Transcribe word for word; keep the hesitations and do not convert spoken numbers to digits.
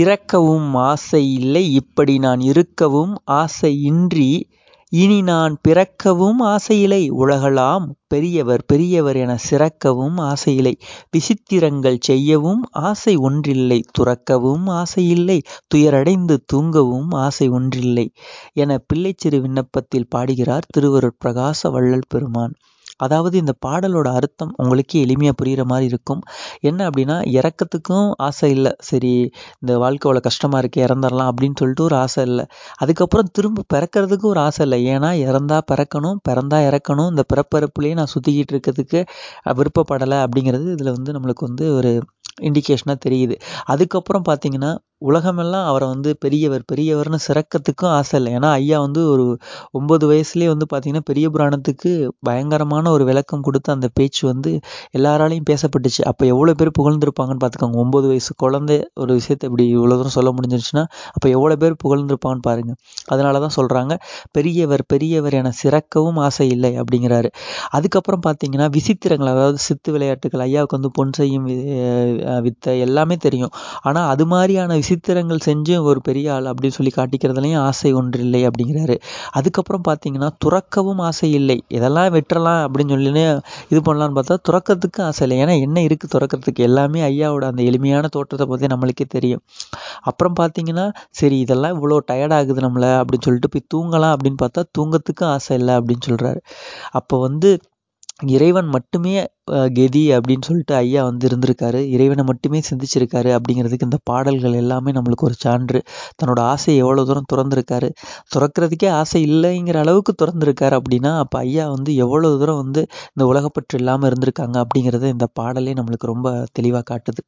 இறக்கவும் ஆசை இல்லை, இப்படி நான் இருக்கவும் ஆசையின்றி, இனி நான் பிறக்கவும் ஆசையிலை, உலகலாம் பெரியவர் பெரியவர் என சிறக்கவும் ஆசையிலை, விசித்திரங்கள் செய்யவும் ஆசை ஒன்றில்லை, துறக்கவும் ஆசையில்லை, துயரடைந்து தூங்கவும் ஆசை ஒன்றில்லை என பிள்ளைச்சிறு விண்ணப்பத்தில் பாடுகிறார் திருவருட் பிரகாச வள்ளல் பெருமான். அதாவது இந்த பாடலோட அர்த்தம் உங்களுக்கு எளிமையாக புரிகிற மாதிரி இருக்கும். என்ன அப்படின்னா, இறக்கத்துக்கும் ஆசை இல்லை, சரி இந்த வாழ்க்கை அவ்வளோ கஷ்டமாக இருக்குது இறந்துடலாம் அப்படின்னு சொல்லிட்டு ஒரு ஆசை இல்லை, அதுக்கப்புறம் திரும்ப பிறக்கிறதுக்கும் ஒரு ஆசை இல்லை, ஏன்னா இறந்தா பிறக்கணும் பிறந்தா இறக்கணும் இந்த பிறப்பிறப்புலேயே நான் சுற்றிக்கிட்டு இருக்கிறதுக்கு விருப்பப்படலை அப்படிங்கிறது இதில் வந்து நம்மளுக்கு வந்து ஒரு இண்டிகேஷனாக தெரியுது. அதுக்கப்புறம் பார்த்தீங்கன்னா உலகமெல்லாம் அவரை வந்து பெரியவர் பெரியவர்னு சிறக்கிறதுக்கும் ஆசை இல்லை, ஏன்னா ஐயா வந்து ஒரு ஒம்பது வயசுலேயே வந்து பார்த்திங்கன்னா பெரிய புராணத்துக்கு பயங்கரமான ஒரு விளக்கம் கொடுத்து அந்த பேச்சு வந்து எல்லாராலையும் பேசப்பட்டுச்சு. அப்போ எவ்வளோ பேர் புகழ்ந்துருப்பாங்கன்னு பார்த்துக்கோங்க, ஒம்பது வயசு குழந்தை ஒரு விஷயத்தை இப்படி இவ்வளோ தூரம் சொல்ல முடிஞ்சிருச்சுன்னா அப்போ எவ்வளோ பேர் புகழ்ந்துருப்பாங்கன்னு பாருங்கள். அதனால தான் சொல்கிறாங்க பெரியவர் பெரியவர் என சிறக்கவும் ஆசை இல்லை அப்படிங்கிறாரு. அதுக்கப்புறம் பார்த்திங்கன்னா விசித்திரங்கள், அதாவது சித்து விளையாட்டுகள், ஐயாவுக்கு வந்து பொன் செய்யும் வித்தை எல்லாமே தெரியும், ஆனால் அது மாதிரியான விசித்திரங்கள் செஞ்சு ஒரு பெரிய ஆள் அப்படின்னு சொல்லி காட்டிக்கிறதுலையும் ஆசை ஒன்றில்லை அப்படிங்கிறாரு. அதுக்கப்புறம் பார்த்தீங்கன்னா துறக்கவும் ஆசை இல்லை, இதெல்லாம் வெட்டலாம் அப்படின்னு சொல்லினே இது பண்ணலான்னு பார்த்தா துறக்கிறதுக்கும் ஆசை இல்லை, ஏன்னா என்ன இருக்குது துறக்கிறதுக்கு, எல்லாமே ஐயாவோட அந்த எளிமையான தோற்றத்தை பற்றி நம்மளுக்கே தெரியும். அப்புறம் பார்த்தீங்கன்னா சரி இதெல்லாம் இவ்வளோ டயர்டாகுது நம்மளை அப்படின்னு சொல்லிட்டு போய் தூங்கலாம் அப்படின்னு பார்த்தா தூங்கத்துக்கும் ஆசை இல்லை அப்படின்னு சொல்கிறாரு. அப்போ வந்து இறைவன் மட்டுமே கெதி அப்படின்னு சொல்லிட்டு ஐயா வந்து இருந்திருக்காரு, இறைவனை மட்டுமே சிந்திச்சிருக்காரு அப்படிங்கிறதுக்கு இந்த பாடல்கள் எல்லாமே நம்மளுக்கு ஒரு சான்று. தன்னோட ஆசையை எவ்வளோ தூரம் துறந்துருக்காரு, துறக்கிறதுக்கே ஆசை இல்லைங்கிற அளவுக்கு துறந்துருக்காரு அப்படின்னா அப்போ ஐயா வந்து எவ்வளோ தூரம் வந்து இந்த உலகப்பற்று இல்லாமல் இருந்திருக்காங்க அப்படிங்கிறத இந்த பாடலே நம்மளுக்கு ரொம்ப தெளிவாக காட்டுது.